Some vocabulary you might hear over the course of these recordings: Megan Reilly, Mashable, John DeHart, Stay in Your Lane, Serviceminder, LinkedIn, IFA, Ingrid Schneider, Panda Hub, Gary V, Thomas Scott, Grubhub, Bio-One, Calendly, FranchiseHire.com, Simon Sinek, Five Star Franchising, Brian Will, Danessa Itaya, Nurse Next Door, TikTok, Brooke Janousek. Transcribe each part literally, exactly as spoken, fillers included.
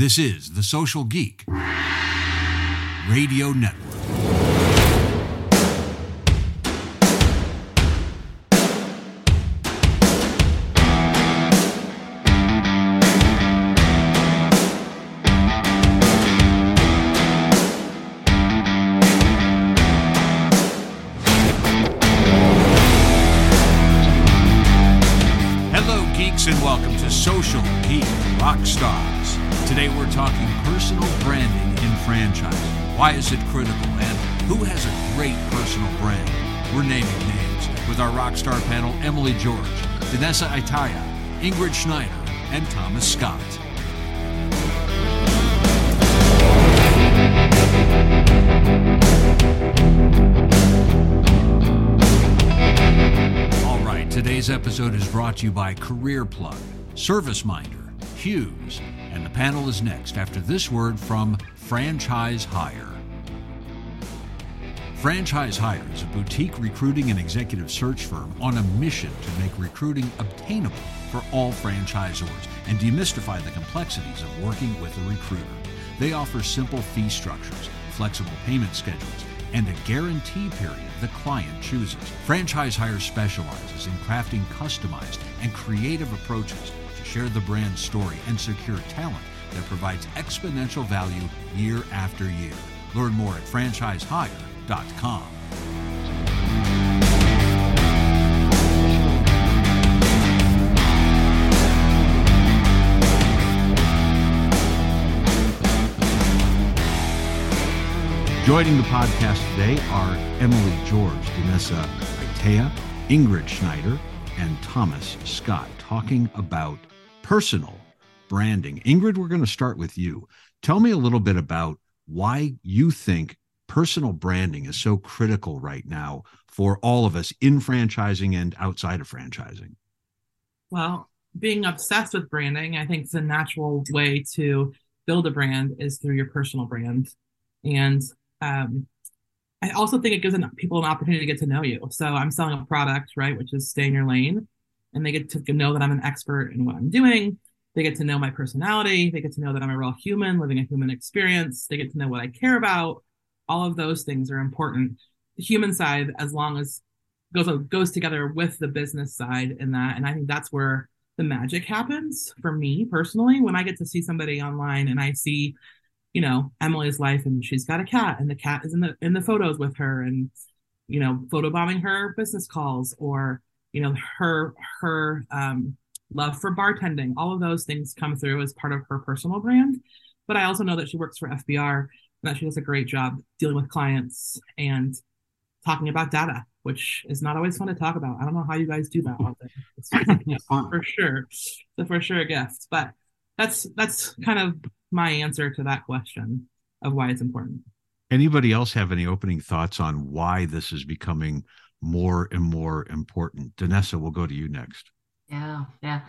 This is The Social Geek Radio Network. Social Geek Rockstars. Today we're talking personal branding in franchising. Why is it critical and who has a great personal brand? We're naming names with our rockstar panel, Emily George, Danessa Itaya, Ingrid Schneider, and Thomas Scott. All right, today's episode is brought to you by Career Plug, Serviceminder, Hughes, and the panel is next after this word from Franchise Hire. Franchise Hire is a boutique recruiting and executive search firm on a mission to make recruiting obtainable for all franchisors and demystify the complexities of working with a recruiter. They offer simple fee structures, flexible payment schedules, and a guarantee period the client chooses. Franchise Hire specializes in crafting customized and creative approaches to share the brand story and secure talent that provides exponential value year after year. Learn more at franchise hire dot com. Joining the podcast today are Emily George, Danessa Itaya, Ingrid Schneider, and Thomas Scott, talking about personal branding. Ingrid, we're going to start with you. Tell me a little bit about why you think personal branding is so critical right now for all of us in franchising and outside of franchising. Well, being obsessed with branding, I think it's a natural way to build a brand is through your personal brand. And Um, I also think it gives an, people an opportunity to get to know you. So I'm selling a product, right, which is Stay in Your Lane, and they get to know that I'm an expert in what I'm doing. They get to know my personality. They get to know that I'm a real human living a human experience. They get to know what I care about. All of those things are important. The human side, as long as goes goes together with the business side in that, and I think that's where the magic happens for me personally. When I get to see somebody online and I see, you know, Emily's life and she's got a cat and the cat is in the in the photos with her and, you know, photobombing her business calls or, you know, her her um, love for bartending. All of those things come through as part of her personal brand. But I also know that she works for F B R and that she does a great job dealing with clients and talking about data, which is not always fun to talk about. I don't know how you guys do that all day. It's for sure. It's a for sure gift. But that's that's kind of my answer to that question of why it's important. Anybody else have any opening thoughts on why this is becoming more and more important? Danessa, we'll go to you next. Yeah, yeah.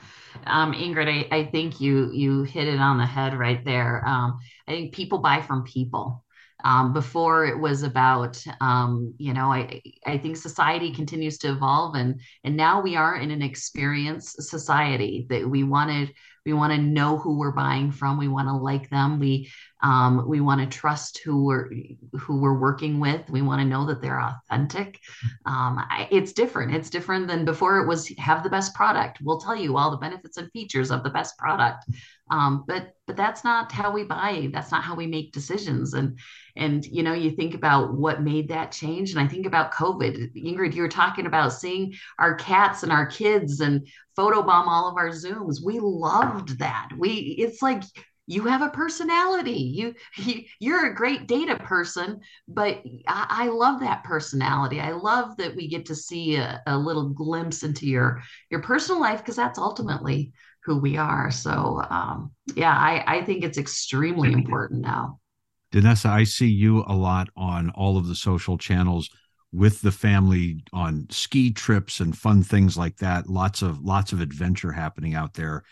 Um, Ingrid, I, I think you you hit it on the head right there. Um, I think people buy from people. Um, before it was about, um, you know, I I think society continues to evolve, and and now we are in an experience society that we wanted. We want to know who we're buying from. We want to like them. We um, we want to trust who we're who we're working with. We want to know that they're authentic. Um, I, it's different. It's different than before. It was have the best product. We'll tell you all the benefits and features of the best product. Um, but but that's not how we buy. That's not how we make decisions. And and you know, you think about what made that change. And I think about COVID. Ingrid, you were talking about seeing our cats and our kids and photobomb all of our Zooms. We loved that. We it's like you have a personality. You, you you're a great data person, but I, I love that personality. I love that we get to see a, a little glimpse into your your personal life because that's ultimately who we are. So um, yeah, I, I think it's extremely important now. Danessa, I see you a lot on all of the social channels with the family on ski trips and fun things like that. Lots of lots of adventure happening out there.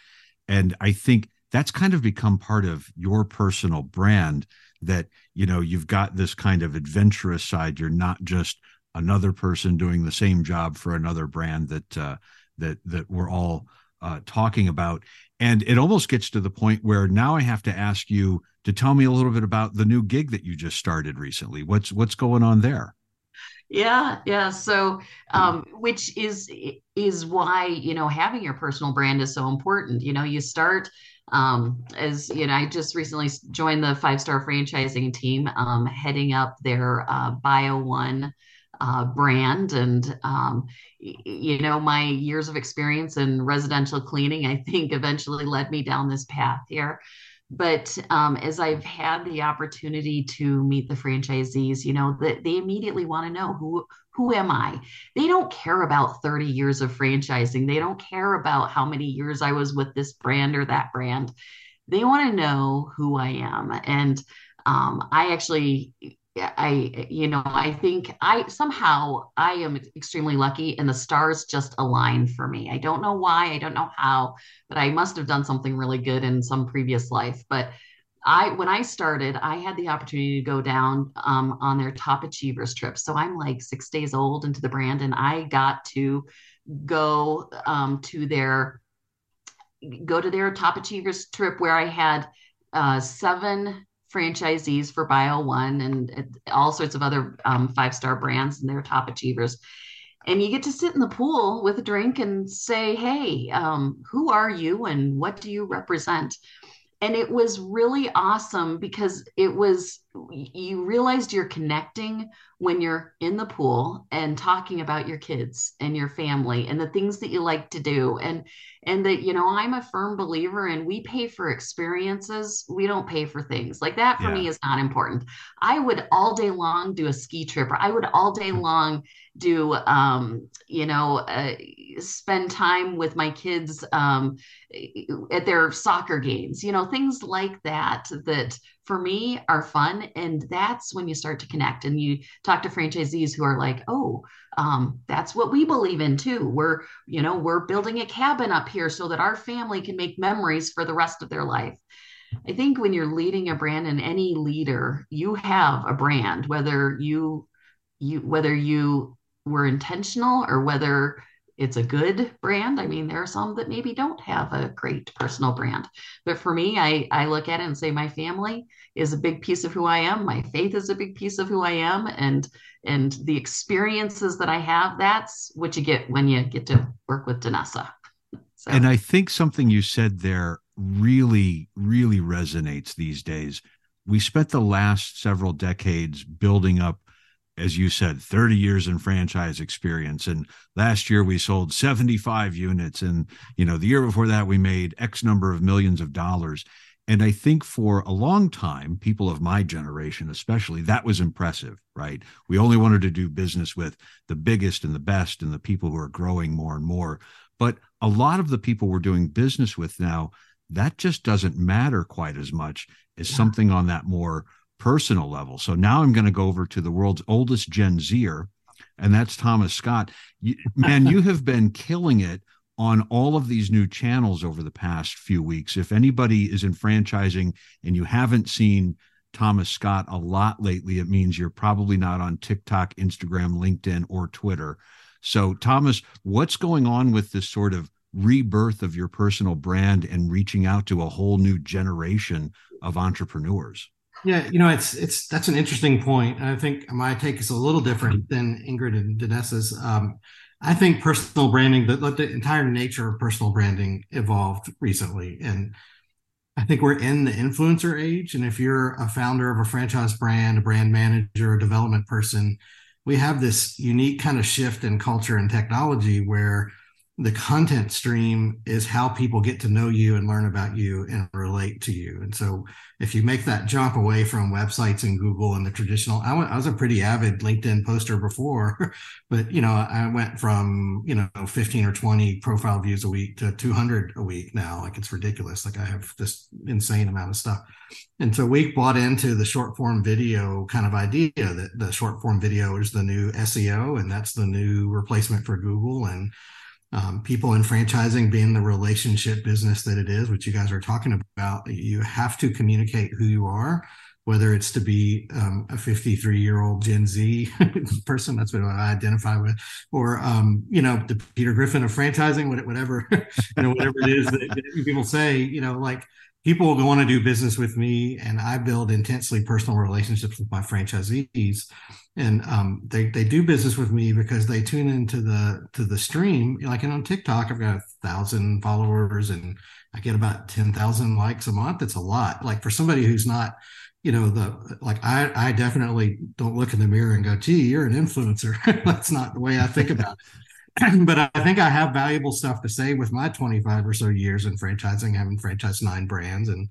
And I think that's kind of become part of your personal brand that, you know, you've got this kind of adventurous side. You're not just another person doing the same job for another brand that uh, that that we're all Uh, talking about. And it almost gets to the point where now I have to ask you to tell me a little bit about the new gig that you just started recently. What's what's going on there? Yeah, yeah. So, um, which is is why, you know, having your personal brand is so important. You know, you start um, as, you know, I just recently joined the Five Star Franchising team, um, heading up their uh, Bio-One Uh, brand. And, um, y- you know, my years of experience in residential cleaning, I think eventually led me down this path here. But um, as I've had the opportunity to meet the franchisees, you know, that they immediately want to know who, who am I? They don't care about thirty years of franchising. They don't care about how many years I was with this brand or that brand. They want to know who I am. And um, I actually, I, you know, I think I somehow I am extremely lucky and the stars just align for me. I don't know why, I don't know how, but I must have done something really good in some previous life. But I, when I started, I had the opportunity to go down um, on their top achievers trip. So I'm like six days old into the brand, and I got to go um, to their, go to their top achievers trip where I had uh, seven franchisees for Bio-One and all sorts of other um, five-star brands and their top achievers. And you get to sit in the pool with a drink and say, hey, um, who are you and what do you represent? And it was really awesome because it was, you realized you're connecting when you're in the pool and talking about your kids and your family and the things that you like to do. And, and that, you know, I'm a firm believer in we pay for experiences. We don't pay for things like that. For yeah. me is not important. I would all day long do a ski trip, or I would all day long do, um, you know, uh, spend time with my kids um, at their soccer games, you know, things like that, that for me are fun. And that's when you start to connect and you talk to franchisees who are like, oh, um, that's what we believe in too. We're, you know, we're building a cabin up here so that our family can make memories for the rest of their life. I think when you're leading a brand, and any leader, you have a brand, whether you, you, whether you were intentional or whether it's a good brand. I mean, there are some that maybe don't have a great personal brand, but for me, I, I look at it and say, my family is a big piece of who I am. My faith is a big piece of who I am. And, and the experiences that I have, that's what you get when you get to work with Danessa. So. And I think something you said there really, really resonates these days. We spent the last several decades building up, as you said, thirty years in franchise experience. And last year we sold seventy-five units. And, you know, the year before that we made X number of millions of dollars. And I think for a long time, people of my generation, especially, that was impressive, right? We only wanted to do business with the biggest and the best and the people who are growing more and more. But a lot of the people we're doing business with now, that just doesn't matter quite as much as something on that more personal level. So now I'm going to go over to the world's oldest Gen Zer, and that's Thomas Scott. You, man, you have been killing it on all of these new channels over the past few weeks. If anybody is in franchising and you haven't seen Thomas Scott a lot lately, it means you're probably not on TikTok, Instagram, LinkedIn, or Twitter. So Thomas, what's going on with this sort of rebirth of your personal brand and reaching out to a whole new generation of entrepreneurs? Yeah, you know, it's it's that's an interesting point. And I think my take is a little different than Ingrid and Danessa's. Um, I think personal branding, the, the entire nature of personal branding evolved recently. And I think we're in the influencer age. And if you're a founder of a franchise brand, a brand manager, a development person, we have this unique kind of shift in culture and technology where the content stream is how people get to know you and learn about you and relate to you. And so if you make that jump away from websites and Google and the traditional, I, went, I was a pretty avid LinkedIn poster before, but, you know, I went from, you know, fifteen or twenty profile views a week to two hundred a week now. Like, it's ridiculous. Like, I have this insane amount of stuff. And so we bought into the short form video kind of idea that the short form video is the new S E O, and that's the new replacement for Google. And Um, people in franchising being the relationship business that it is, which you guys are talking about, you have to communicate who you are whether it's to be um, a fifty-three-year-old Gen Z person, that's what I identify with, or, um, you know, the Peter Griffin of franchising, whatever, you know, whatever it is that, that people say, you know, like, people want to do business with me, and I build intensely personal relationships with my franchisees. And um, they they do business with me because they tune into the to the stream. Like, and on TikTok, I've got a thousand followers, and I get about ten thousand likes a month. It's a lot. Like, for somebody who's not, you know, the like I I definitely don't look in the mirror and go, "Gee, you're an influencer." That's not the way I think about it. But I think I have valuable stuff to say with my twenty-five or so years in franchising, having franchised nine brands and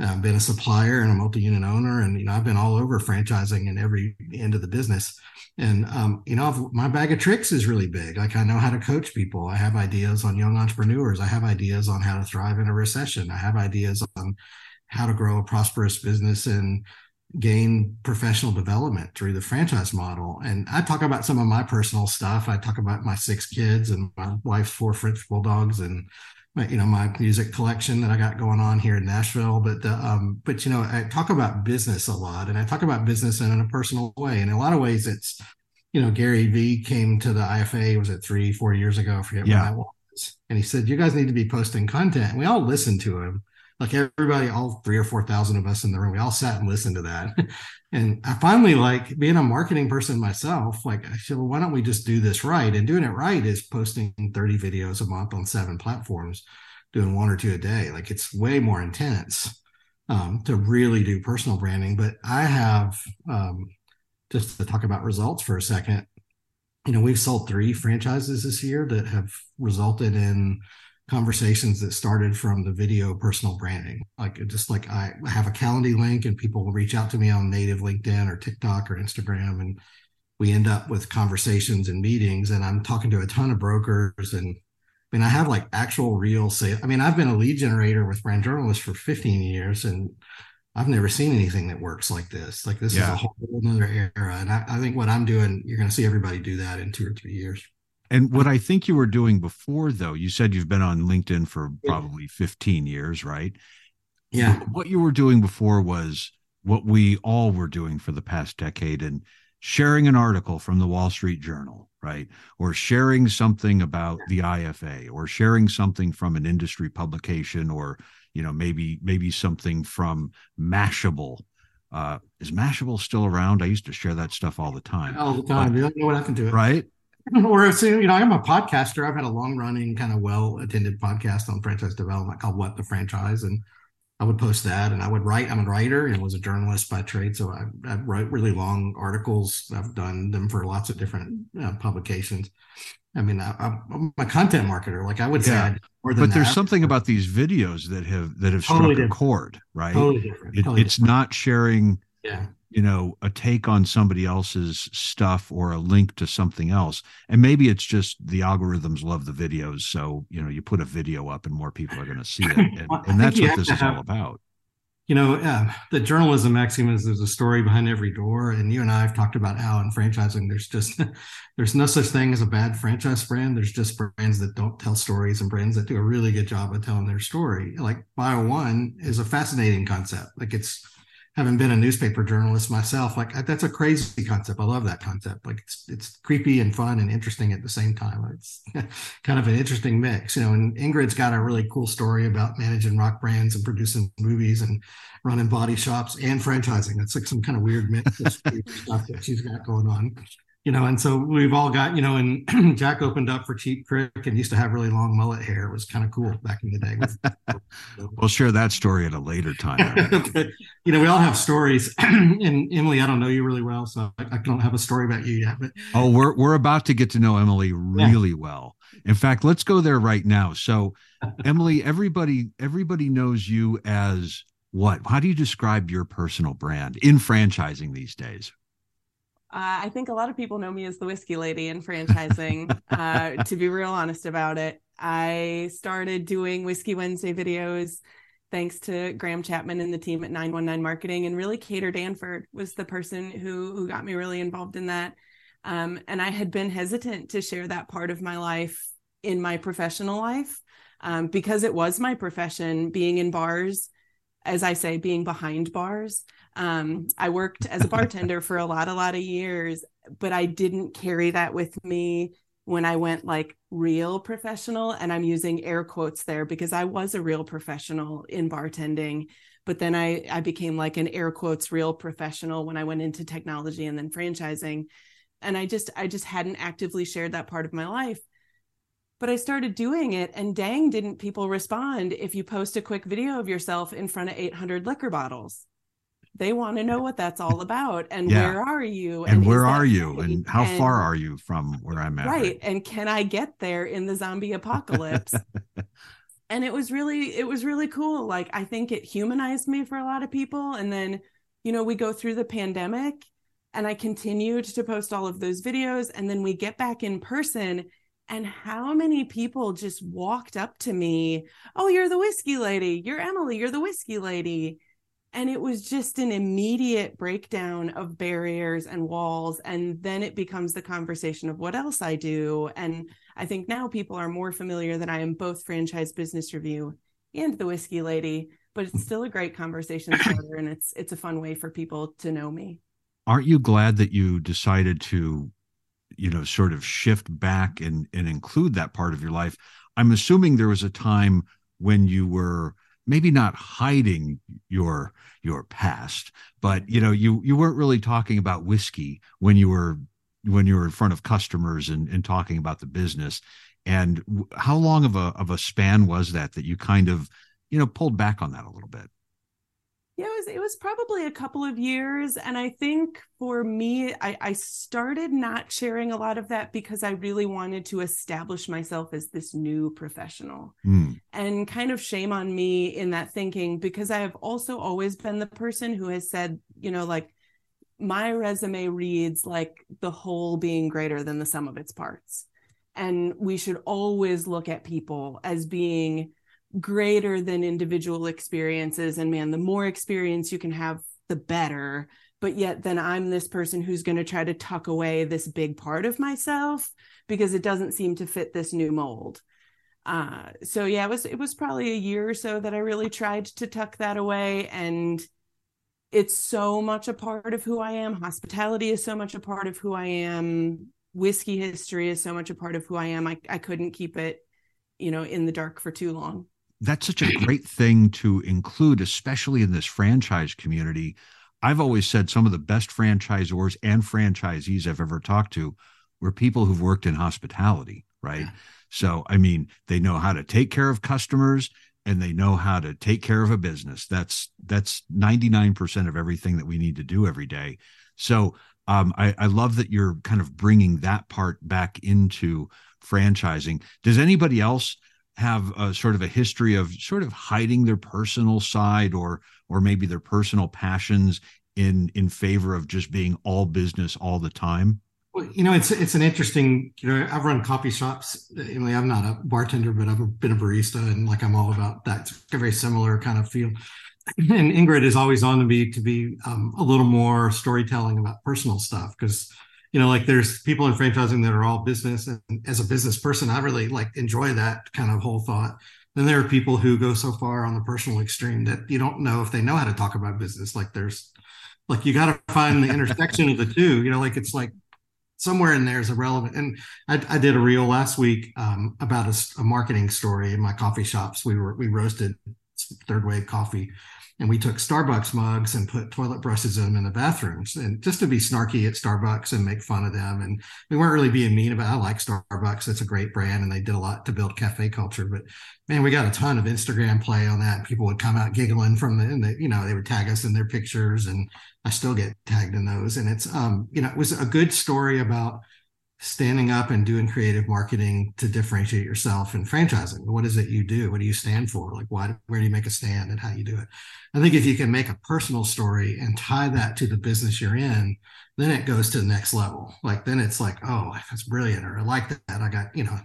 uh, been a supplier and a multi-unit owner. And, you know, I've been all over franchising and every end of the business. And, um, you know, I've, my bag of tricks is really big. Like, I know how to coach people. I have ideas on young entrepreneurs. I have ideas on how to thrive in a recession. I have ideas on how to grow a prosperous business and gain professional development through the franchise model. And I talk about some of my personal stuff. I talk about my six kids and my wife's four French bulldogs and my, you know, my music collection that I got going on here in Nashville. But, the, um, but, you know, I talk about business a lot, and I talk about business in a personal way. And in a lot of ways, it's, you know, Gary V came to the I F A, was it three, four years ago? I forget yeah. when that was. And he said, "You guys need to be posting content." And we all listened to him. Like, everybody, all three or four thousand of us in the room, we all sat and listened to that. And I finally, like, being a marketing person myself, like, I said, well, why don't we just do this right? And doing it right is posting thirty videos a month on seven platforms, doing one or two a day. Like, it's way more intense um, to really do personal branding. But I have, um, just to talk about results for a second, you know, we've sold three franchises this year that have resulted in conversations that started from the video personal branding. Like, just like I have a Calendly link, and people will reach out to me on native LinkedIn or TikTok or Instagram. And we end up with conversations and meetings, and I'm talking to a ton of brokers. And I mean, I have like actual real sales. I mean, I've been a lead generator with Brand Journalist for fifteen years, and I've never seen anything that works like this. Like, this yeah. is a whole other era. And I, I think what I'm doing, you're going to see everybody do that in two or three years. And what I think you were doing before, though, you said you've been on LinkedIn for probably fifteen years, right? Yeah. What you were doing before was what we all were doing for the past decade, and sharing an article from the Wall Street Journal, right? Or sharing something about the I F A, or sharing something from an industry publication, or, you know, maybe, maybe something from Mashable. Uh, is Mashable still around? I used to share that stuff all the time. All the time. You don't know what happened to it. Right. Or, you know, I'm a podcaster. I've had a long-running, kind of well-attended podcast on franchise development called What the Franchise, and I would post that. And I would write. I'm a writer and was a journalist by trade, so I, I write really long articles. I've done them for lots of different uh, publications. I mean, I, I'm a content marketer. Like, I would say, yeah. I do more than but that. There's something about these videos that have that have totally struck different. a chord, right? Totally different. It, totally it's different. not sharing. Yeah. you know, a take on somebody else's stuff or a link to something else. And maybe it's just the algorithms love the videos. So, you know, you put a video up and more people are going to see it. And, and that's what this is all about. You know, uh, the journalism maxim is there's a story behind every door. And you and I have talked about how in franchising, there's just, there's no such thing as a bad franchise brand. There's just brands that don't tell stories and brands that do a really good job of telling their story. Like Bio-One is a fascinating concept. Like, it's, having been a newspaper journalist myself, like I, that's a crazy concept. I love that concept. Like it's it's creepy and fun and interesting at the same time. It's kind of an interesting mix, you know. And Ingrid's got a really cool story about managing rock brands and producing movies and running body shops and franchising. That's like some kind of weird mix of stuff that she's got going on, you know. And so we've all got, you know. And Jack opened up for Cheap Trick and used to have really long mullet hair. It was kind of cool back in the day. With- We'll share that story at a later time. Okay. You know, we all have stories. And Emily, I don't know you really well, so I, I don't have a story about you yet. But oh, we're we're about to get to know Emily really yeah. well. In fact, let's go there right now. So, Emily, everybody everybody knows you as what? How do you describe your personal brand in franchising these days? Uh, I think a lot of people know me as the whiskey lady in franchising, uh, to be real honest about it. I started doing Whiskey Wednesday videos thanks to Graham Chapman and the team at nine one nine Marketing. And really, Kater Danford was the person who, who got me really involved in that. Um, and I had been hesitant to share that part of my life in my professional life um, because it was my profession, being in bars, as I say, being behind bars. Um, I worked as a bartender for a lot, a lot of years, but I didn't carry that with me when I went like real professional. And I'm using air quotes there because I was a real professional in bartending. But then I, I became like an air quotes real professional when I went into technology and then franchising. And I just, I just hadn't actively shared that part of my life. But I started doing it, and dang, didn't people respond if you post a quick video of yourself in front of eight hundred liquor bottles. They want to know what that's all about, and yeah. where are you? And, and where are you? Right? And how and, far are you from where I'm at? Right. right. And can I get there in the zombie apocalypse? And it was really, it was really cool. Like, I think it humanized me for a lot of people. And then, you know, we go through the pandemic and I continued to post all of those videos, and then we get back in person. And how many people just walked up to me, oh, you're the whiskey lady, you're Emily, you're the whiskey lady. And it was just an immediate breakdown of barriers and walls. And then it becomes the conversation of what else I do. And I think now people are more familiar that I am both Franchise Business Review and the Whiskey Lady, but it's still a great conversation starter, and it's it's a fun way for people to know me. Aren't you glad that you decided to, you know, sort of shift back and, and include that part of your life? I'm assuming there was a time when you were maybe not hiding your, your past, but, you know, you, you weren't really talking about whiskey when you were, when you were in front of customers and, and talking about the business. And how long of a, of a span was that, that you kind of, you know, pulled back on that a little bit? Yeah, it was, it was probably a couple of years. And I think for me, I, I started not sharing a lot of that because I really wanted to establish myself as this new professional. Mm. And kind of shame on me in that thinking, because I have also always been the person who has said, you know, like, my resume reads like the whole being greater than the sum of its parts. And we should always look at people as being greater than individual experiences. And man, the more experience you can have, the better. But yet then I'm this person who's going to try to tuck away this big part of myself because it doesn't seem to fit this new mold. Uh, so yeah, it was, it was probably a year or so that I really tried to tuck that away. And it's so much a part of who I am. Hospitality is so much a part of who I am. Whiskey history is so much a part of who I am. I, I couldn't keep it, you know, in the dark for too long. That's such a great thing to include, especially in this franchise community. I've always said some of the best franchisors and franchisees I've ever talked to were people who've worked in hospitality, right? Yeah. So, I mean, they know how to take care of customers and they know how to take care of a business. That's that's ninety-nine percent of everything that we need to do every day. So um, I, I love that you're kind of bringing that part back into franchising. Does anybody else have a sort of a history of sort of hiding their personal side or or maybe their personal passions in in favor of just being all business all the time? Well, you know, it's it's an interesting, you know, I've run coffee shops. I mean, I'm not a bartender, but I've been a barista, and like I'm all about that. It's a very similar kind of feel. And Ingrid is always on to be to be um, a little more storytelling about personal stuff, because, you know, like there's people in franchising that are all business. And as a business person, I really like enjoy that kind of whole thought. Then there are people who go so far on the personal extreme that you don't know if they know how to talk about business. Like there's like, you got to find the intersection of the two, you know, like it's like somewhere in there is irrelevant. And I, I did a reel last week um, about a, a marketing story in my coffee shops. We were, we roasted third wave coffee. And we took Starbucks mugs and put toilet brushes in them in the bathrooms, and just to be snarky at Starbucks and make fun of them. And we weren't really being mean about it. I like Starbucks. It's a great brand, and they did a lot to build cafe culture. But man, we got a ton of Instagram play on that. People would come out giggling from the, and they, you know, they would tag us in their pictures, and I still get tagged in those. And it's, um, you know, it was a good story about standing up and doing creative marketing to differentiate yourself in franchising. What is it you do? What do you stand for? Like, why, where do you make a stand and how you do it? I think if you can make a personal story and tie that to the business you're in, then it goes to the next level. Like, then it's like, oh, that's brilliant. Or I like that. I got, you know,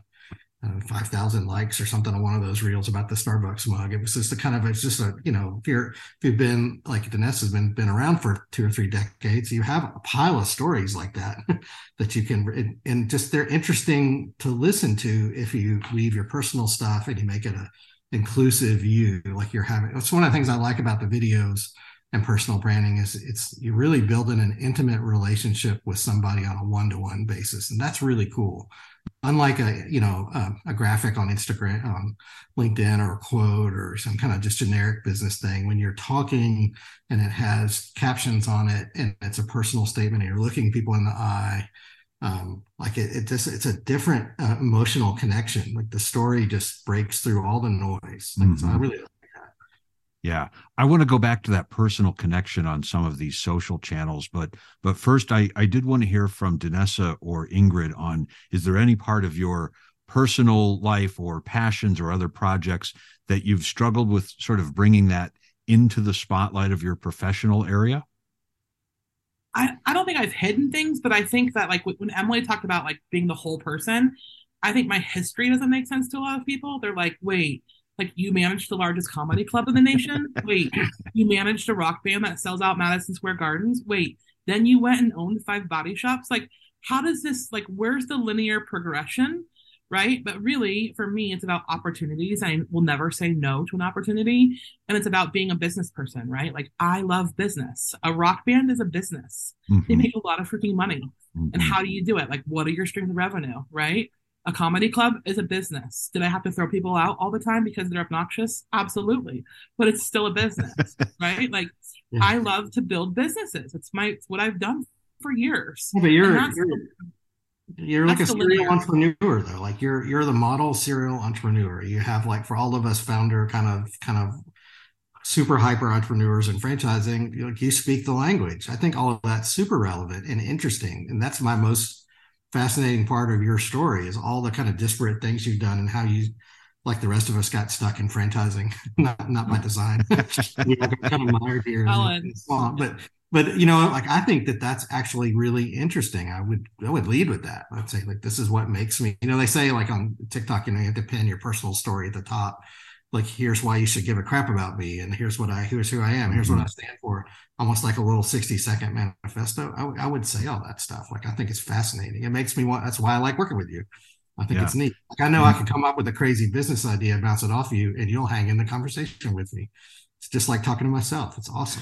five thousand likes or something on one of those reels about the Starbucks mug. It was just a kind of, it's just a, you know, if you're, if you've been like Danessa's been, been around for two or three decades, you have a pile of stories like that, that you can, and, and just, they're interesting to listen to if you leave your personal stuff and you make it a, inclusive you, like you're having. It's one of the things I like about the videos and personal branding is it's, you're really building an intimate relationship with somebody on a one-to-one basis. And that's really cool. Unlike a, you know, a, a graphic on Instagram, on LinkedIn, or a quote or some kind of just generic business thing, when you're talking and it has captions on it and it's a personal statement and you're looking people in the eye, um, like it, it just, it's a different uh, emotional connection. Like the story just breaks through all the noise. Like, mm-hmm. So I really like that. Yeah. I want to go back to that personal connection on some of these social channels, but, but first I, I did want to hear from Danessa or Ingrid on, is there any part of your personal life or passions or other projects that you've struggled with sort of bringing that into the spotlight of your professional area? I, I don't think I've hidden things, but I think that like when Emily talked about like being the whole person, I think my history doesn't make sense to a lot of people. They're like, wait, like you managed the largest comedy club in the nation. Wait, you managed a rock band that sells out Madison Square Gardens. Wait, then you went and owned five body shops. Like, how does this, like, where's the linear progression? Right. But really for me, it's about opportunities. I will never say no to an opportunity. And it's about being a business person, right? Like I love business. A rock band is a business. Mm-hmm. They make a lot of freaking money. Mm-hmm. And how do you do it? Like, what are your streams of revenue? Right. A comedy club is a business. Did I have to throw people out all the time because they're obnoxious? Absolutely. But it's still a business, right? Like yeah. I love to build businesses. It's my, it's what I've done for years. Well, but you're, You're like Absolutely. a serial entrepreneur, though. Like you're you're the model serial entrepreneur. You have, like, for all of us founder kind of kind of super hyper entrepreneurs in franchising, you, like, you speak the language. I think all of that's super relevant and interesting. And that's my most fascinating part of your story is all the kind of disparate things you've done and how you, like the rest of us, got stuck in franchising, not not by design. We got kind of mired here, but. But, you know, like, I think that that's actually really interesting. I would, I would lead with that. I'd say, like, this is what makes me, you know, they say, like, on TikTok, you know, you have to pin your personal story at the top. Like, here's why you should give a crap about me. And here's what I, here's who I am. Here's mm-hmm. what I stand for. Almost like a little sixty second manifesto. I, I would say all that stuff. Like, I think it's fascinating. It makes me want, that's why I like working with you. I think yeah. it's neat. Like, I know mm-hmm. I can come up with a crazy business idea, bounce it off you, and you'll hang in the conversation with me. It's just like talking to myself. It's awesome.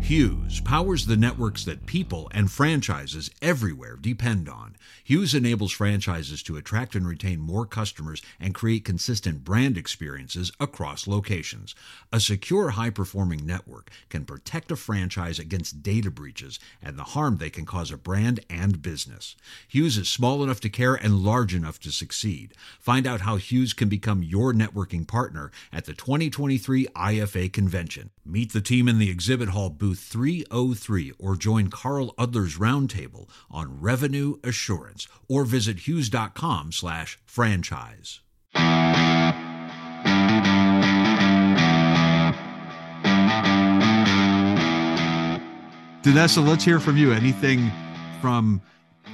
Hughes powers the networks that people and franchises everywhere depend on. Hughes enables franchises to attract and retain more customers and create consistent brand experiences across locations. A secure, high-performing network can protect a franchise against data breaches and the harm they can cause a brand and business. Hughes is small enough to care and large enough to succeed. Find out how Hughes can become your networking partner at the twenty twenty-three I F A convention. Meet the team in the exhibit hall booth three oh three, or join Carl Udler's roundtable on revenue assurance, or visit hughes dot com slash franchise. Danessa, let's hear from you. Anything from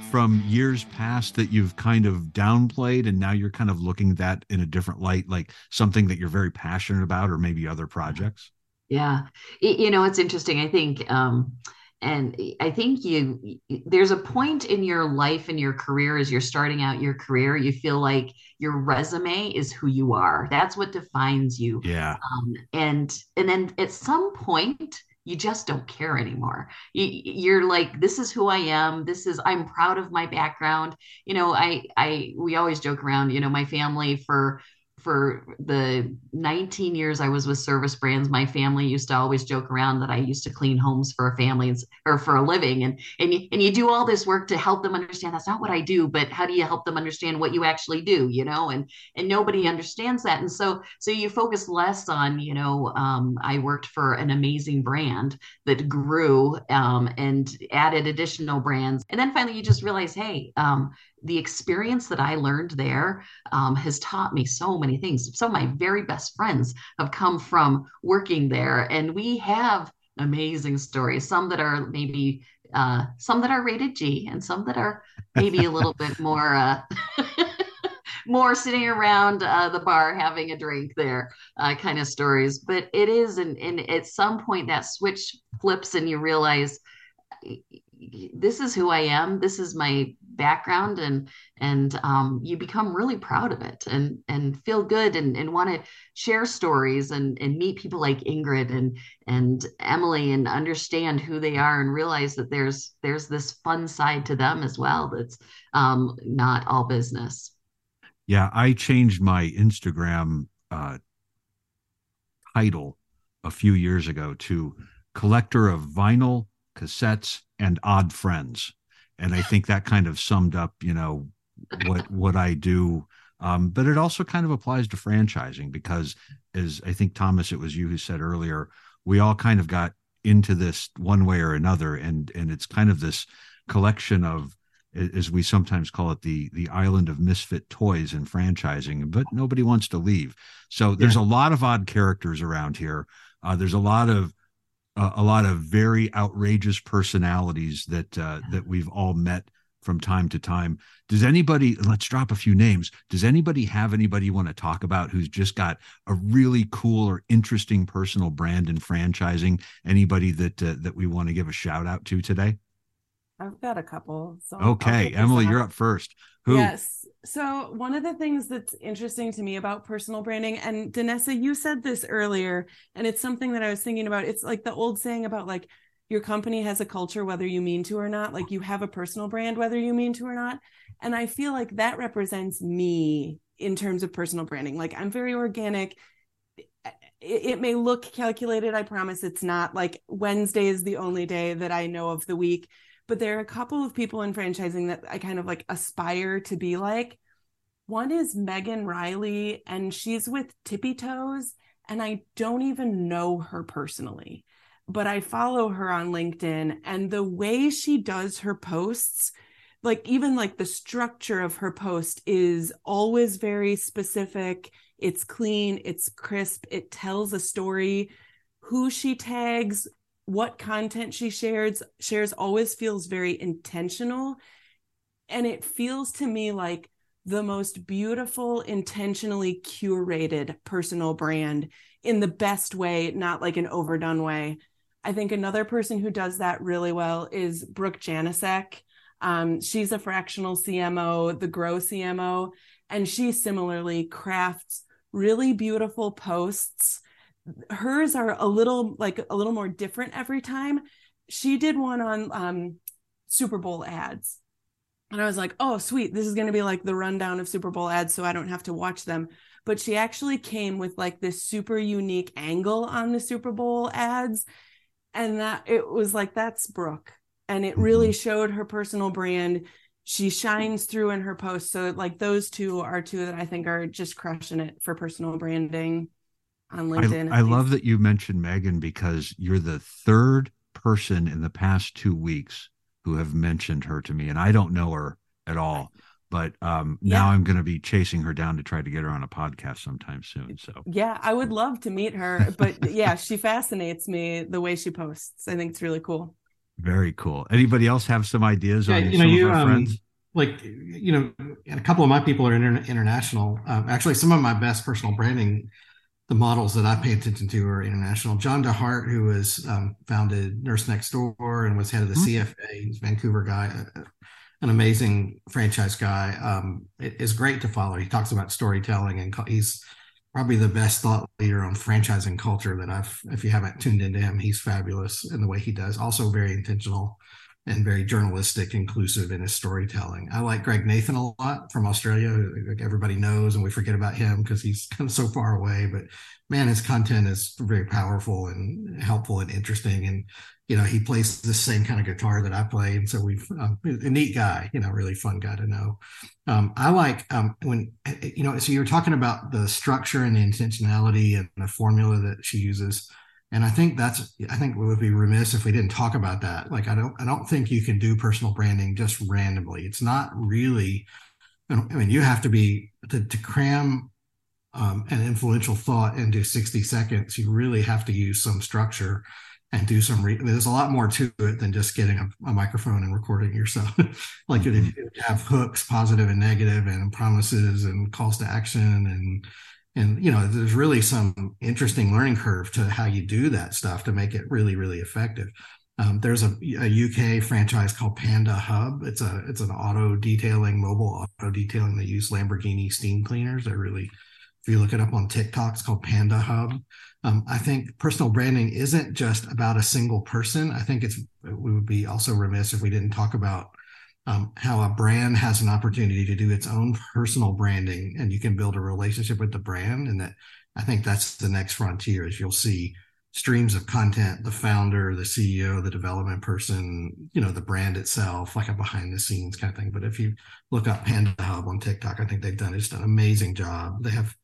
from years past that you've kind of downplayed and now you're kind of looking at that in a different light, like something that you're very passionate about, or maybe other projects? Yeah. You know, it's interesting. I think, um, and I think you, there's a point in your life and your career as you're starting out your career, you feel like your resume is who you are. That's what defines you. Yeah. Um, and, and then at some point you just don't care anymore. You, you're like, this is who I am. This is, I'm proud of my background. You know, I, I, we always joke around, you know, my family for for the nineteen years I was with Service Brands, my family used to always joke around that I used to clean homes for families or for a living. And, and, you, and you do all this work to help them understand that's not what I do, but how do you help them understand what you actually do, you know, and, and nobody understands that. And so, so you focus less on, you know, um, I worked for an amazing brand that grew um, and added additional brands. And then finally you just realize, hey, um, the experience that I learned there um, has taught me so many things. Some of my very best friends have come from working there, and we have amazing stories, some that are maybe, uh, some that are rated G and some that are maybe a little bit more, uh, more sitting around uh, the bar, having a drink there uh, kind of stories. But it is, and, and at some point that switch flips and you realize, this is who I am. This is my background. And, and, um, you become really proud of it and, and feel good and, and want to share stories and, and meet people like Ingrid and, and Emily and understand who they are and realize that there's, there's this fun side to them as well. That's, um, not all business. Yeah. I changed my Instagram, uh, title a few years ago to Collector of Vinyl, Cassettes, and Odd Friends. And I think that kind of summed up, you know, what, what I do. Um, but it also kind of applies to franchising because, as I think, Thomas, it was you who said earlier, we all kind of got into this one way or another. And, and it's kind of this collection of, as we sometimes call it, the, the island of misfit toys in franchising, but nobody wants to leave. So there's yeah. a lot of odd characters around here. Uh, there's a lot of, Uh, a lot of very outrageous personalities that uh, that we've all met from time to time. Does anybody, let's drop a few names. Does anybody have anybody you want to talk about who's just got a really cool or interesting personal brand in franchising? Anybody that uh, that we want to give a shout out to today? I've got a couple. So okay, Emily, you're up first. Who? Yes. So one of the things that's interesting to me about personal branding, and Danessa, you said this earlier, and it's something that I was thinking about. It's like the old saying about like, your company has a culture, whether you mean to or not, like you have a personal brand, whether you mean to or not. And I feel like that represents me in terms of personal branding. Like I'm very organic. It may look calculated. I promise it's not. Like Wednesday is the only day that I know of the week. But there are a couple of people in franchising that I kind of like aspire to be like. One is Megan Reilly, and she's with Tippy Toes, and I don't even know her personally, but I follow her on LinkedIn, and the way she does her posts, like even like the structure of her post is always very specific. It's clean, it's crisp, it tells a story. Who she tags, what content she shares shares always feels very intentional. And it feels to me like the most beautiful, intentionally curated personal brand in the best way, not like an overdone way. I think another person who does that really well is Brooke Janousek. Um, she's a fractional C M O, the Grow C M O, and she similarly crafts really beautiful posts. Hers are a little like a little more different every time. She did one on um, Super Bowl ads. And I was like, oh, sweet. This is going to be like the rundown of Super Bowl ads, so I don't have to watch them. But she actually came with like this super unique angle on the Super Bowl ads. And that it was like, that's Brooke. And it really showed her personal brand. She shines through in her posts. So like those two are two that I think are just crushing it for personal branding. On LinkedIn, I, I love that you mentioned Megan, because you're the third person in the past two weeks who have mentioned her to me, and I don't know her at all. But um, yeah. now I'm going to be chasing her down to try to get her on a podcast sometime soon. So yeah, I would love to meet her, but yeah, she fascinates me the way she posts. I think it's really cool. Very cool. Anybody else have some ideas yeah, on you know, some you, of our um, friends? Like, you know, a couple of my people are inter- international. Um, actually, some of my best personal branding. The models that I pay attention to are international. John DeHart, who was um, founded Nurse Next Door and was head of the mm-hmm. C F A, he's a Vancouver guy, uh, an amazing franchise guy. Um, it is great to follow. He talks about storytelling, and co- he's probably the best thought leader on franchising culture that I've, if you haven't tuned into him, he's fabulous in the way he does. Also very intentional. and very journalistic, inclusive in his storytelling. I like Greg Nathan a lot from Australia, who everybody knows, and we forget about him because he's kind of so far away. But man, his content is very powerful and helpful and interesting. And, you know, he plays the same kind of guitar that I play. And so we've, um, a neat guy, you know, really fun guy to know. Um, I like um, when, you know, so you were talking about the structure and the intentionality and the formula that she uses. And I think that's, I think we would be remiss if we didn't talk about that. Like, I don't, I don't think you can do personal branding just randomly. It's not really, I mean, you have to be, to, to cram um, an influential thought into sixty seconds, you really have to use some structure and do some, re- I mean, there's a lot more to it than just getting a, a microphone and recording yourself. Like mm-hmm. you have hooks, positive and negative, and promises and calls to action, and And, you know, there's really some interesting learning curve to how you do that stuff to make it really, really effective. Um, there's a, a U K franchise called Panda Hub. It's a it's an auto detailing, mobile auto detailing. They use Lamborghini steam cleaners. They're really, if you look it up on TikTok, it's called Panda Hub. Um, I think personal branding isn't just about a single person. I think it's we would be also remiss if we didn't talk about Um, how a brand has an opportunity to do its own personal branding, and you can build a relationship with the brand. And that, I think that's the next frontier, is you'll see streams of content, the founder, the C E O, the development person, you know, the brand itself, like a behind the scenes kind of thing. But if you look up Panda Hub on TikTok, I think they've done just an amazing job. They have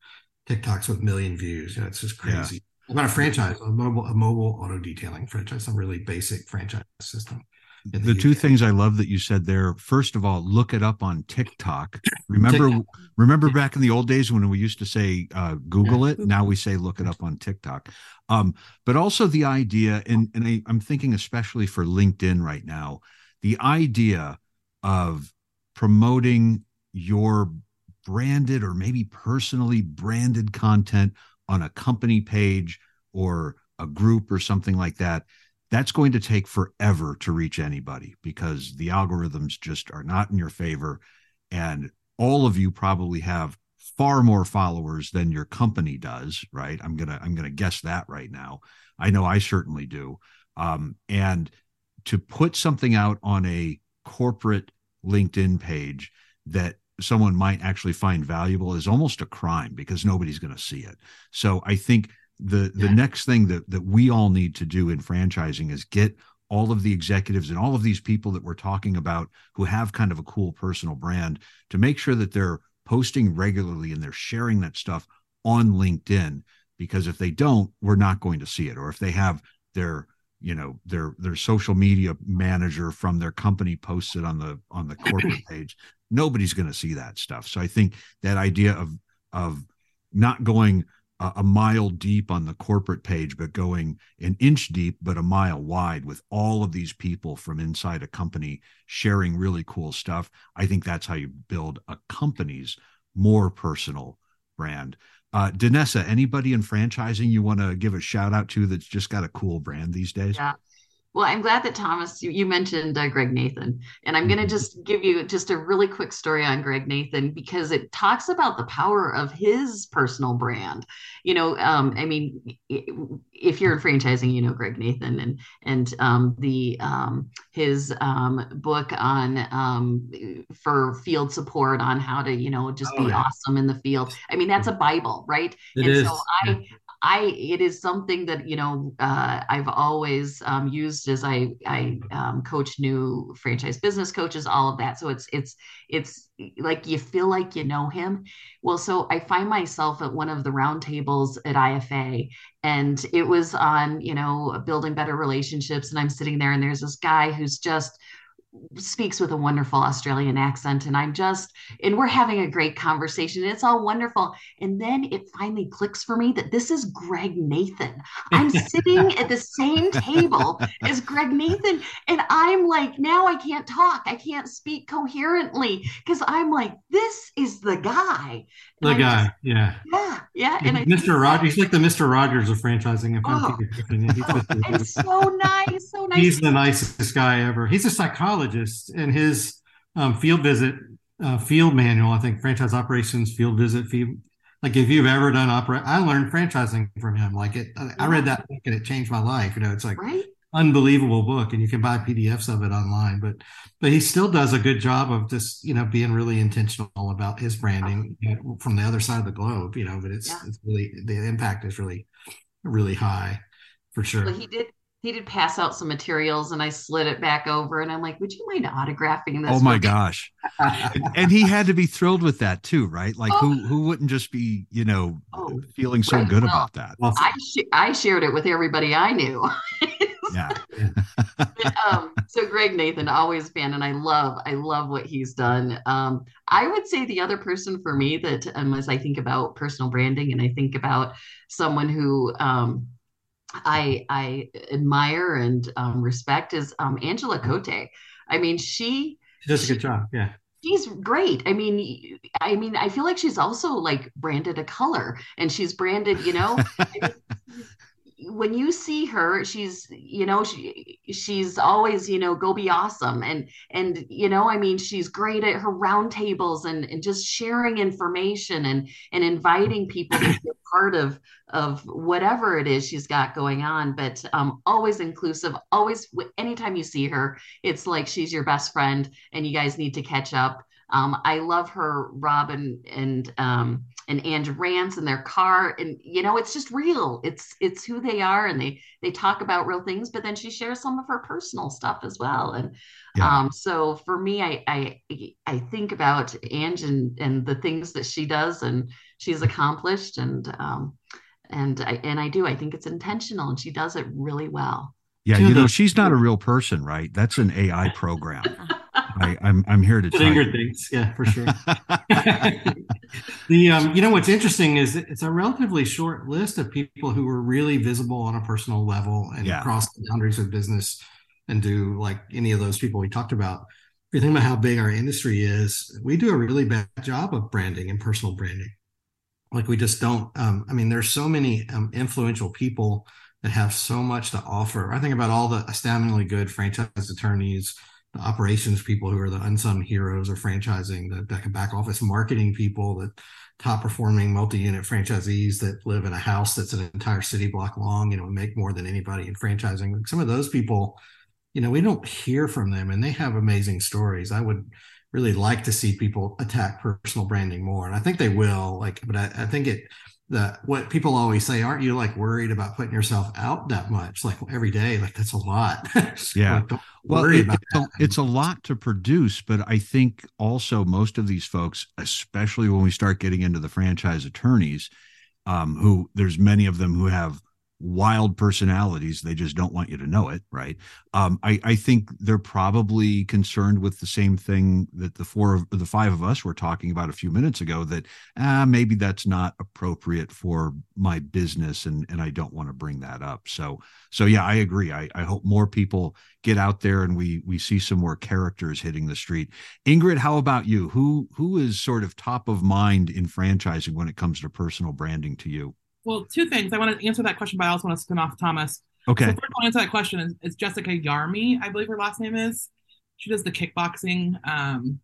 TikToks with million views. You know, it's just crazy. Yeah. I'm not a franchise, a mobile, a mobile auto detailing franchise, a really basic franchise system. The, the two U K. Things I love that you said there. First of all, look it up on TikTok. Remember, TikTok. remember back in the old days when we used to say uh, Google yeah. it. Now we say look it up on TikTok. Um, but also the idea, and, and I, I'm thinking especially for LinkedIn right now, the idea of promoting your branded or maybe personally branded content on a company page or a group or something like that. That's going to take forever to reach anybody because the algorithms just are not in your favor. And all of you probably have far more followers than your company does, right? I'm going to, I'm going to guess that right now. I know I certainly do. Um, and to put something out on a corporate LinkedIn page that someone might actually find valuable is almost a crime because nobody's going to see it. So I think The the yeah. next thing that, that we all need to do in franchising is get all of the executives and all of these people that we're talking about who have kind of a cool personal brand to make sure that they're posting regularly and they're sharing that stuff on LinkedIn, because if they don't, we're not going to see it. Or if they have their, you know, their their social media manager from their company posts it on the on the corporate page, nobody's going to see that stuff. So I think that idea of of not going a mile deep on the corporate page, but going an inch deep, but a mile wide with all of these people from inside a company sharing really cool stuff. I think that's how you build a company's more personal brand. Uh, Danessa, anybody in franchising you want to give a shout out to that's just got a cool brand these days? Yeah. Well, I'm glad that Thomas, you, you mentioned uh, Greg Nathan, and I'm going to just give you just a really quick story on Greg Nathan, because it talks about the power of his personal brand. You know, um, I mean, if you're in franchising, you know, Greg Nathan and and um, the um, his um, book on um, for field support on how to, you know, just oh, be yeah. awesome in the field. I mean, that's a Bible, right? It and is. so I. I, it is something that, you know, uh, I've always um, used as I, I um, coach new franchise business coaches, all of that. So it's, it's, it's like, you feel like, you know him. Well, so I find myself at one of the round tables at I F A, and it was on, you know, building better relationships. And I'm sitting there, and there's this guy who's just speaks with a wonderful Australian accent. And I'm just, and we're having a great conversation. It's all wonderful. And then it finally clicks for me that this is Greg Nathan. I'm sitting at the same table as Greg Nathan. And I'm like, now I can't talk. I can't speak coherently, because I'm like, this is the guy. The and guy. Just, yeah. Yeah. Yeah. And, and Mister Rogers, he's like the Mister Rogers of franchising. If oh. I'm and so nice. So nice. He's the nicest guy ever. He's a psychologist. And his um, field visit, uh, field manual, I think franchise operations, field visit, field, like if you've ever done operate, I learned franchising from him. Like it, I, I read that book and it changed my life. You know, it's like, right? unbelievable book, and you can buy P D Fs of it online, but but he still does a good job of just, you know, being really intentional about his branding from the other side of the globe, you know, but it's, yeah. it's really, the impact is really, really high for sure. Well, he did, he did pass out some materials, and I slid it back over and I'm like, would you mind autographing this? Oh my gosh. And he had to be thrilled with that too, right? Like oh. who, who wouldn't just be, you know, oh. feeling so well, good well, about that? Well, I, sh- I shared it with everybody I knew. Yeah. but, um, so Greg Nathan, always fan, and I love, I love what he's done. Um, I would say the other person for me that, um, as I think about personal branding, and I think about someone who um, I I admire and um, respect, is um, Angela Coté. I mean, she, she does a good job. Yeah. She's great. I mean, I mean, I feel like she's also like branded a color, and she's branded, you know. When you see her, she's, you know, she, she's always, you know, go be awesome. And, and, you know, I mean, she's great at her round tables and, and just sharing information and, and inviting people to be a part of, of whatever it is she's got going on, but um, always inclusive, always, anytime you see her, it's like, she's your best friend and you guys need to catch up. Um, I love her, Rob and, and, um, and Ange Rance in their car. And, you know, it's just real. It's, it's who they are. And they, they talk about real things, but then she shares some of her personal stuff as well. And yeah. um, so for me, I, I, I think about Ange and, and the things that she does and she's accomplished. And, um, and I, and I do, I think it's intentional and she does it really well. Yeah. You know, she's not a real person, right? That's an A I program. I, I'm I'm here to tell you things. Yeah, for sure. the um, you know what's interesting is it's a relatively short list of people who were really visible on a personal level and yeah. across the boundaries of business and do like any of those people we talked about. If you think about how big our industry is, we do a really bad job of branding and personal branding. Like we just don't. Um, I mean, there's so many um, influential people that have so much to offer. I think about all the astoundingly good franchise attorneys, the operations people who are the unsung heroes of franchising, the back and back office marketing people, the top performing multi-unit franchisees that live in a house that's an entire city block long, you know, and make more than anybody in franchising. Like some of those people, you know, we don't hear from them and they have amazing stories. I would really like to see people attack personal branding more. And I think they will, like, but I, I think it, the, what people always say, aren't you like worried about putting yourself out that much? Like every day, like that's a lot. Yeah. Like, don't well, worry it, about it's, that. A, it's a lot to produce, but I think also most of these folks, especially when we start getting into the franchise attorneys, um, who there's many of them who have wild personalities. They just don't want you to know it. Right. Um, I, I think they're probably concerned with the same thing that the four of the five of us were talking about a few minutes ago, that ah, maybe that's not appropriate for my business. And, and I don't want to bring that up. So, so yeah, I agree. I, I hope more people get out there and we, we see some more characters hitting the street. Ingrid, how about you? Who, who is sort of top of mind in franchising when it comes to personal branding to you? Well, two things. I want to answer that question, but I also want to spin off Thomas. Okay. So first, I want to answer that question. Is, is Jessica Yarmy, I believe her last name is. She does the kickboxing. Um,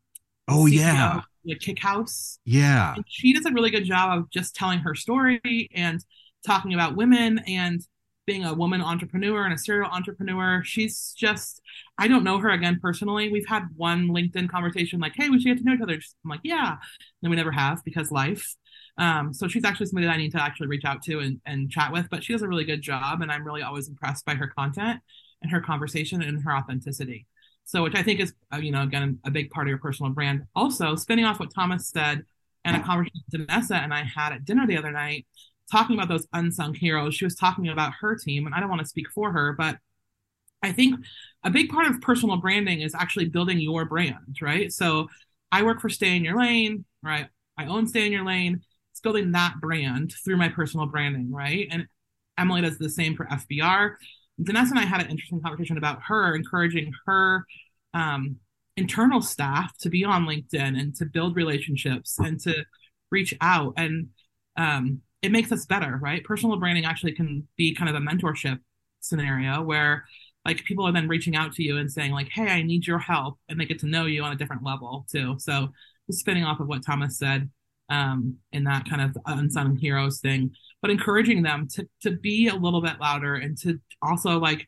oh, C E O, yeah. The Kickhouse. Yeah. And she does a really good job of just telling her story and talking about women and being a woman entrepreneur and a serial entrepreneur. She's just, I don't know her again personally. We've had one LinkedIn conversation like, hey, we should get to know each other. I'm like, yeah. And we never have because life. Um, so she's actually somebody that I need to actually reach out to and, and chat with, but she does a really good job. And I'm really always impressed by her content and her conversation and her authenticity. So, which I think is, you know, again, a big part of your personal brand. Also spinning off what Thomas said and a conversation with Danessa and I had at dinner the other night, talking about those unsung heroes. She was talking about her team and I don't want to speak for her, but I think a big part of personal branding is actually building your brand, right? So I work for Stay in Your Lane, right? I own Stay in Your Lane. It's building that brand through my personal branding, right? And Emily does the same for F B R. Danessa and I had an interesting conversation about her, encouraging her um, internal staff to be on LinkedIn and to build relationships and to reach out. And um, it makes us better, right? Personal branding actually can be kind of a mentorship scenario where like people are then reaching out to you and saying like, hey, I need your help. And they get to know you on a different level too. So just spinning off of what Thomas said, um in that kind of unsung heroes thing, but encouraging them to to be a little bit louder and to also like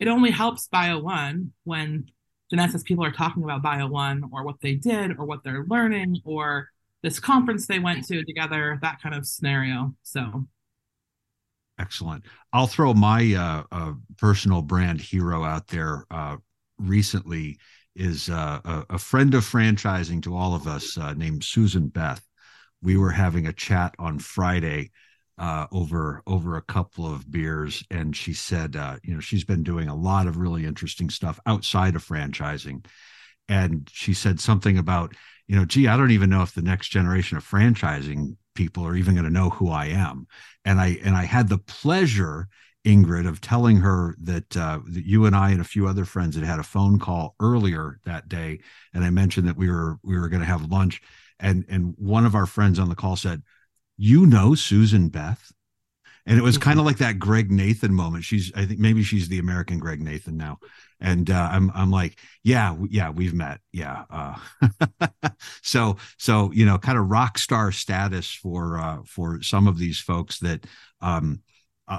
it only helps Bio-One when Danessa's people are talking about Bio-One or what they did or what they're learning or this conference they went to together, that kind of scenario. So. Excellent. I'll throw my uh, uh, personal brand hero out there. Uh, recently is uh, a, a friend of franchising to all of us uh, named Susan Beth. We were having a chat on Friday uh, over over a couple of beers, and she said, uh, you know, she's been doing a lot of really interesting stuff outside of franchising. And she said something about, you know, gee, I don't even know if the next generation of franchising people are even going to know who I am. And I and I had the pleasure, Ingrid, of telling her that, uh, that you and I and a few other friends had had a phone call earlier that day, and I mentioned that we were we were going to have lunch, and and one of our friends on the call said, "You know Susan Beth," and it was kind of like that Greg Nathan moment. She's I think maybe she's the American Greg Nathan now, and uh, I'm I'm like, yeah yeah we've met yeah, uh, so so you know, kind of rock star status for uh, for some of these folks that. Um,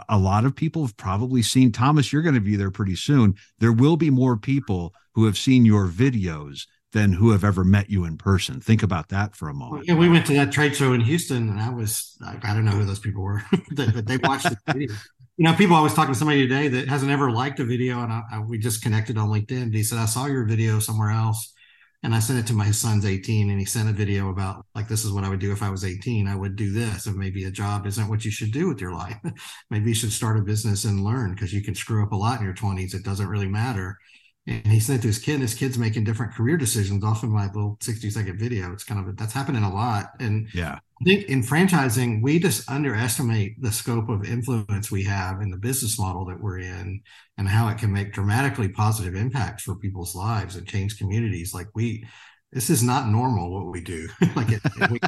A lot of people have probably seen. Thomas, you're going to be there pretty soon. There will be more people who have seen your videos than who have ever met you in person. Think about that for a moment. Yeah, we went to that trade show in Houston, and I was, I don't know who those people were, but they watched the video. You know, people, I was talking to somebody today that hasn't ever liked a video, and I, I, we just connected on LinkedIn. And he said, I saw your video somewhere else, and I sent it to my son's eighteen, and he sent a video about, like, this is what I would do if I was eighteen. I would do this, and maybe a job isn't what you should do with your life. Maybe you should start a business and learn, because you can screw up a lot in your twenties. It doesn't really matter. And he sent it to his kid. His kid's making different career decisions off of my little sixty-second video. It's kind of, that's happening a lot. And yeah, I think in franchising, we just underestimate the scope of influence we have in the business model that we're in, and how it can make dramatically positive impacts for people's lives and change communities. Like we, this is not normal what we do. Like it, we,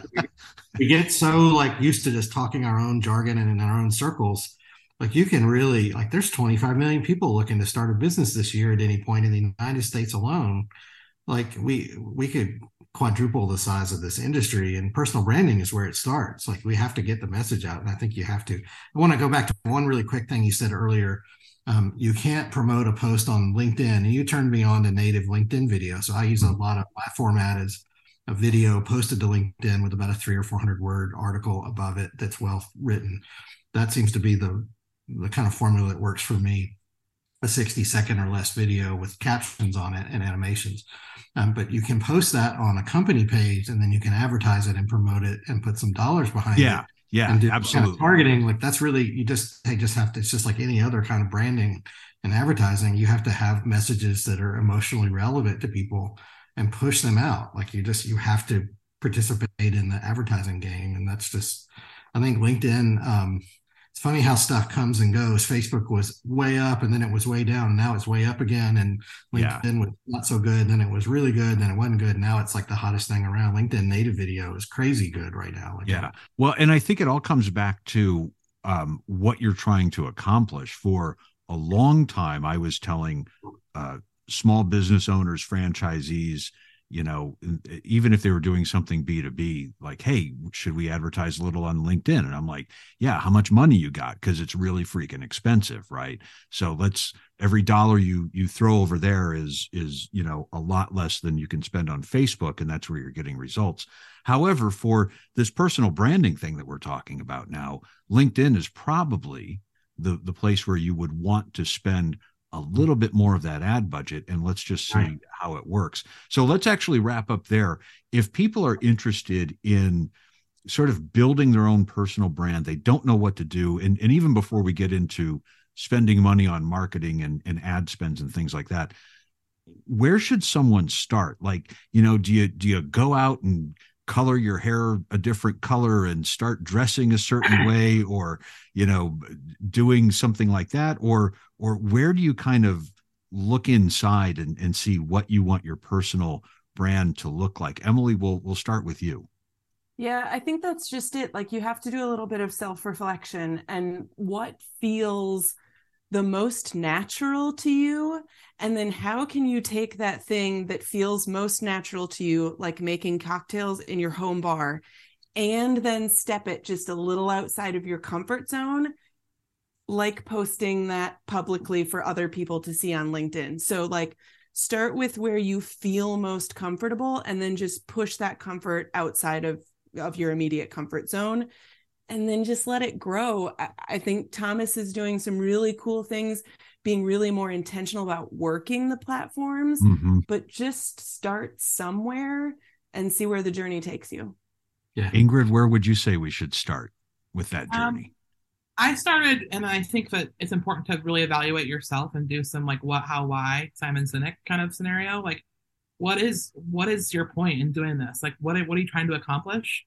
we get so like used to just talking our own jargon and in our own circles. Like you can really, like there's twenty-five million people looking to start a business this year at any point in the United States alone. Like we, we could quadruple the size of this industry, and personal branding is where it starts. Like we have to get the message out. And I think you have to, I want to go back to one really quick thing you said earlier. Um, you can't promote a post on LinkedIn, and you turned me on to native LinkedIn video. So I use a lot of, my format is a video posted to LinkedIn with about a three or four hundred word article above it that's well written. That seems to be the, the kind of formula that works for me. A sixty second or less video with captions on it and animations. Um, but you can post that on a company page, and then you can advertise it and promote it and put some dollars behind yeah, it. Yeah. Yeah. Absolutely. Kind of targeting. Like that's really, you just, they just have to, it's just like any other kind of branding and advertising. You have to have messages that are emotionally relevant to people and push them out. Like you just, you have to participate in the advertising game. And that's just, I think LinkedIn, um, it's funny how stuff comes and goes. Facebook was way up, and then it was way down, and now it's way up again. And LinkedIn yeah. was not so good, then it was really good, then it wasn't good. Now it's like the hottest thing around. LinkedIn native video is crazy good right now. Like, yeah. Well, and I think it all comes back to um, what you're trying to accomplish. For a long time, I was telling uh, small business owners, franchisees, you know, even if they were doing something B to B, like, hey, should we advertise a little on LinkedIn? And I'm like, yeah, how much money you got? Because it's really freaking expensive, right? So let's, every dollar you you throw over there is, is, you know, a lot less than you can spend on Facebook. And that's where you're getting results. However, for this personal branding thing that we're talking about now, LinkedIn is probably the, the place where you would want to spend a little bit more of that ad budget, and let's just see how it works. So let's actually wrap up there. If people are interested in sort of building their own personal brand, they don't know what to do. And, and even before we get into spending money on marketing and, and ad spends and things like that, where should someone start? Like, you know, do you, do you go out and color your hair a different color and start dressing a certain way, or, you know, doing something like that? Or, or where do you kind of look inside and, and see what you want your personal brand to look like? Emily, we'll, we'll start with you. Yeah, I think that's just it. Like you have to do a little bit of self-reflection and what feels the most natural to you. And then how can you take that thing that feels most natural to you, like making cocktails in your home bar, and then step it just a little outside of your comfort zone, like posting that publicly for other people to see on LinkedIn. So like start with where you feel most comfortable and then just push that comfort outside of, of your immediate comfort zone and then just let it grow. I, I think Thomas is doing some really cool things, being really more intentional about working the platforms, mm-hmm. but just start somewhere and see where the journey takes you. Yeah. Ingrid, where would you say we should start with that journey? Um, I started, and I think that it's important to really evaluate yourself and do some like what, how, why, Simon Sinek kind of scenario. Like, what is what is your point in doing this? Like, what what are you trying to accomplish?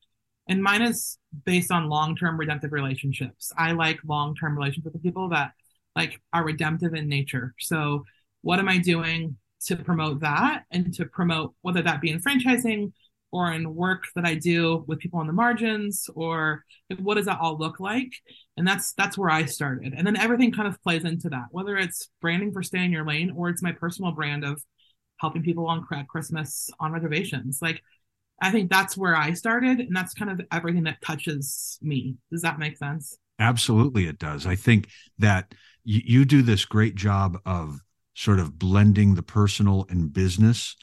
And mine is based on long-term redemptive relationships. I like long-term relationships with people that like are redemptive in nature. So what am I doing to promote that and to promote, whether that be in franchising or in work that I do with people on the margins, or like, what does that all look like? And that's that's where I started. And then everything kind of plays into that, whether it's branding for Stay in Your Lane, or it's my personal brand of helping people on Christmas on reservations. Like, I think that's where I started. And that's kind of everything that touches me. Does that make sense? Absolutely, it does. I think that you, you do this great job of sort of blending the personal and business.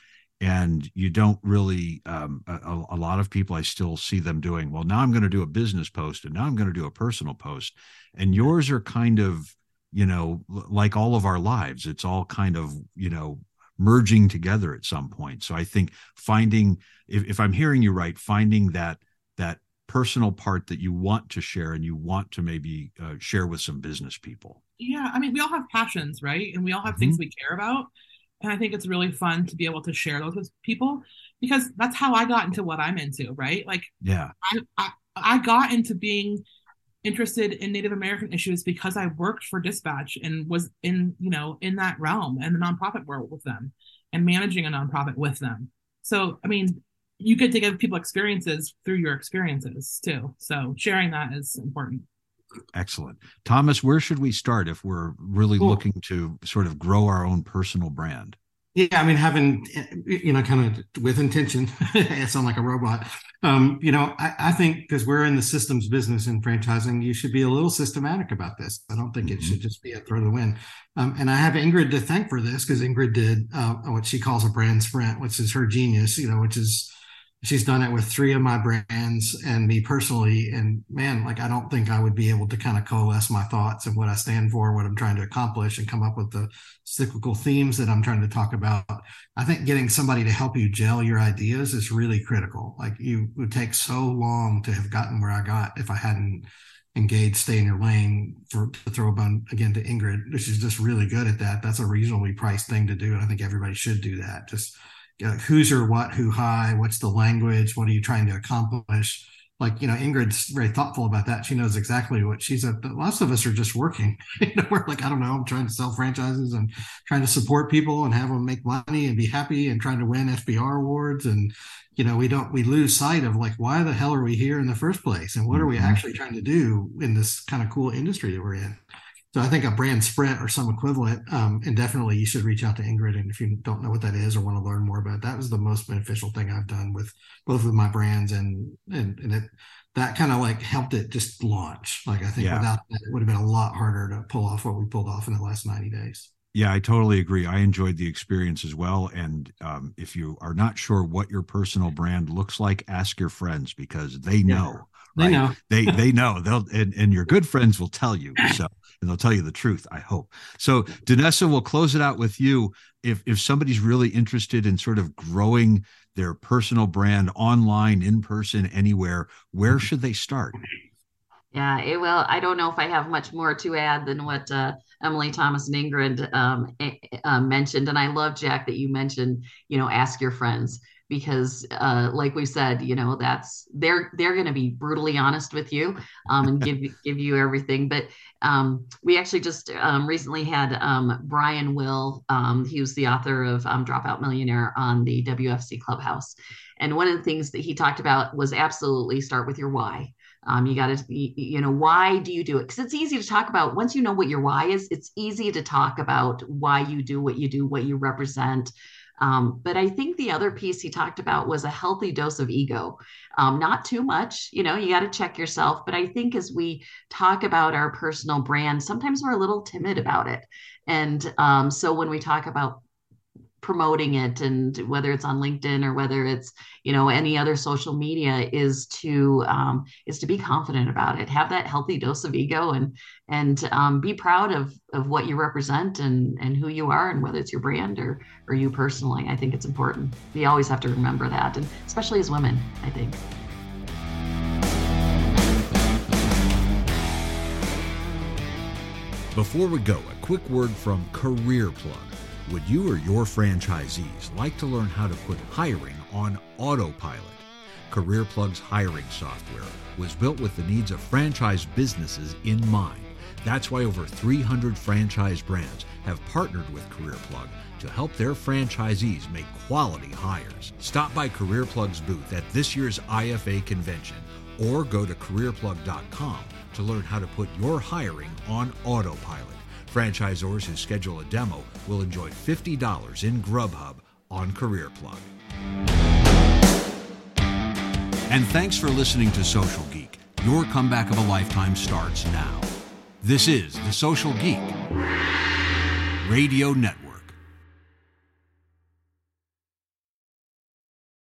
And you don't really, um, a, a lot of people, I still see them doing, well, now I'm going to do a business post and now I'm going to do a personal post. And yours are kind of, you know, like all of our lives, it's all kind of, you know, merging together at some point. So I think finding, if, if I'm hearing you right, finding that, that personal part that you want to share and you want to maybe uh, share with some business people. Yeah. I mean, we all have passions, right? And we all have mm-hmm. things we care about. And I think it's really fun to be able to share those with people, because that's how I got into what I'm into, right? Like, yeah, I, I, I got into being interested in Native American issues because I worked for Dispatch and was in, you know, in that realm and the nonprofit world with them and managing a nonprofit with them. So, I mean, you get to give people experiences through your experiences too. So sharing that is important. Excellent. Thomas, where should we start if we're really cool. looking to sort of grow our own personal brand? Yeah, I mean, having, you know, kind of with intention, I sound like a robot. Um, you know, I, I think because we're in the systems business in franchising, you should be a little systematic about this. I don't think mm-hmm. it should just be a throw the wind. Um, and I have Ingrid to thank for this, because Ingrid did uh, what she calls a brand sprint, which is her genius, you know, which is she's done it with three of my brands and me personally. And man, like, I don't think I would be able to kind of coalesce my thoughts and what I stand for, what I'm trying to accomplish, and come up with the cyclical themes that I'm trying to talk about. I think getting somebody to help you gel your ideas is really critical. Like, you would take so long to have gotten where I got if I hadn't engaged Stay in Your Lane, for to throw a bone again to Ingrid, which is just really good at that. That's a reasonably priced thing to do. And I think everybody should do that. Just Like who's your what, who, hi, what's the language, what are you trying to accomplish? Like, you know, Ingrid's very thoughtful about that. She knows exactly what she's at. But lots of us are just working. You know, we're like, I don't know, I'm trying to sell franchises and trying to support people and have them make money and be happy and trying to win F B R awards. And, you know, we don't, we lose sight of like, why the hell are we here in the first place? And what mm-hmm. are we actually trying to do in this kind of cool industry that we're in? So I think a brand sprint or some equivalent, um, and definitely you should reach out to Ingrid. And if you don't know what that is or want to learn more about it, that was the most beneficial thing I've done with both of my brands. And and, and it, that kind of like helped it just launch. Like I think yeah. without that, it would have been a lot harder to pull off what we pulled off in the last ninety days. Yeah, I totally agree. I enjoyed the experience as well. And um, if you are not sure what your personal brand looks like, ask your friends, because they know. Yeah. Right? They know. they they know. They'll and, and your good friends will tell you. So and they'll tell you the truth, I hope. So Danessa, we'll close it out with you. If if somebody's really interested in sort of growing their personal brand online, in person, anywhere, where should they start? Yeah, it, well, I don't know if I have much more to add than what uh, Emily, Thomas, and Ingrid um, uh, mentioned. And I love, Jack, that you mentioned, you know, ask your friends. Because uh, like we said, you know, that's they're they're going to be brutally honest with you um, and give give you everything. But um, we actually just um, recently had um, Brian Will. Um, he was the author of um, Dropout Millionaire on the W F C Clubhouse. And one of the things that he talked about was absolutely start with your why. Um, you got to, you know, why do you do it? Because it's easy to talk about once you know what your why is. It's easy to talk about why you do what you do, what you represent. Um, but I think the other piece he talked about was a healthy dose of ego, um, not too much. You know, you got to check yourself. But I think as we talk about our personal brand, sometimes we're a little timid about it. And um, so when we talk about promoting it, and whether it's on LinkedIn or whether it's, you know, any other social media, is to um, is to be confident about it, have that healthy dose of ego, and and um, be proud of of what you represent and and who you are, and whether it's your brand or or you personally. I think it's important. We always have to remember that, and especially as women, I think. Before we go, a quick word from Career Plug. Would you or your franchisees like to learn how to put hiring on autopilot? CareerPlug's hiring software was built with the needs of franchise businesses in mind. That's why over three hundred franchise brands have partnered with CareerPlug to help their franchisees make quality hires. Stop by CareerPlug's booth at this year's I F A convention, or go to career plug dot com to learn how to put your hiring on autopilot. Franchisors who schedule a demo will enjoy fifty dollars in Grubhub on CareerPlug. And thanks for listening to Social Geek. Your comeback of a lifetime starts now. This is the Social Geek Radio Network.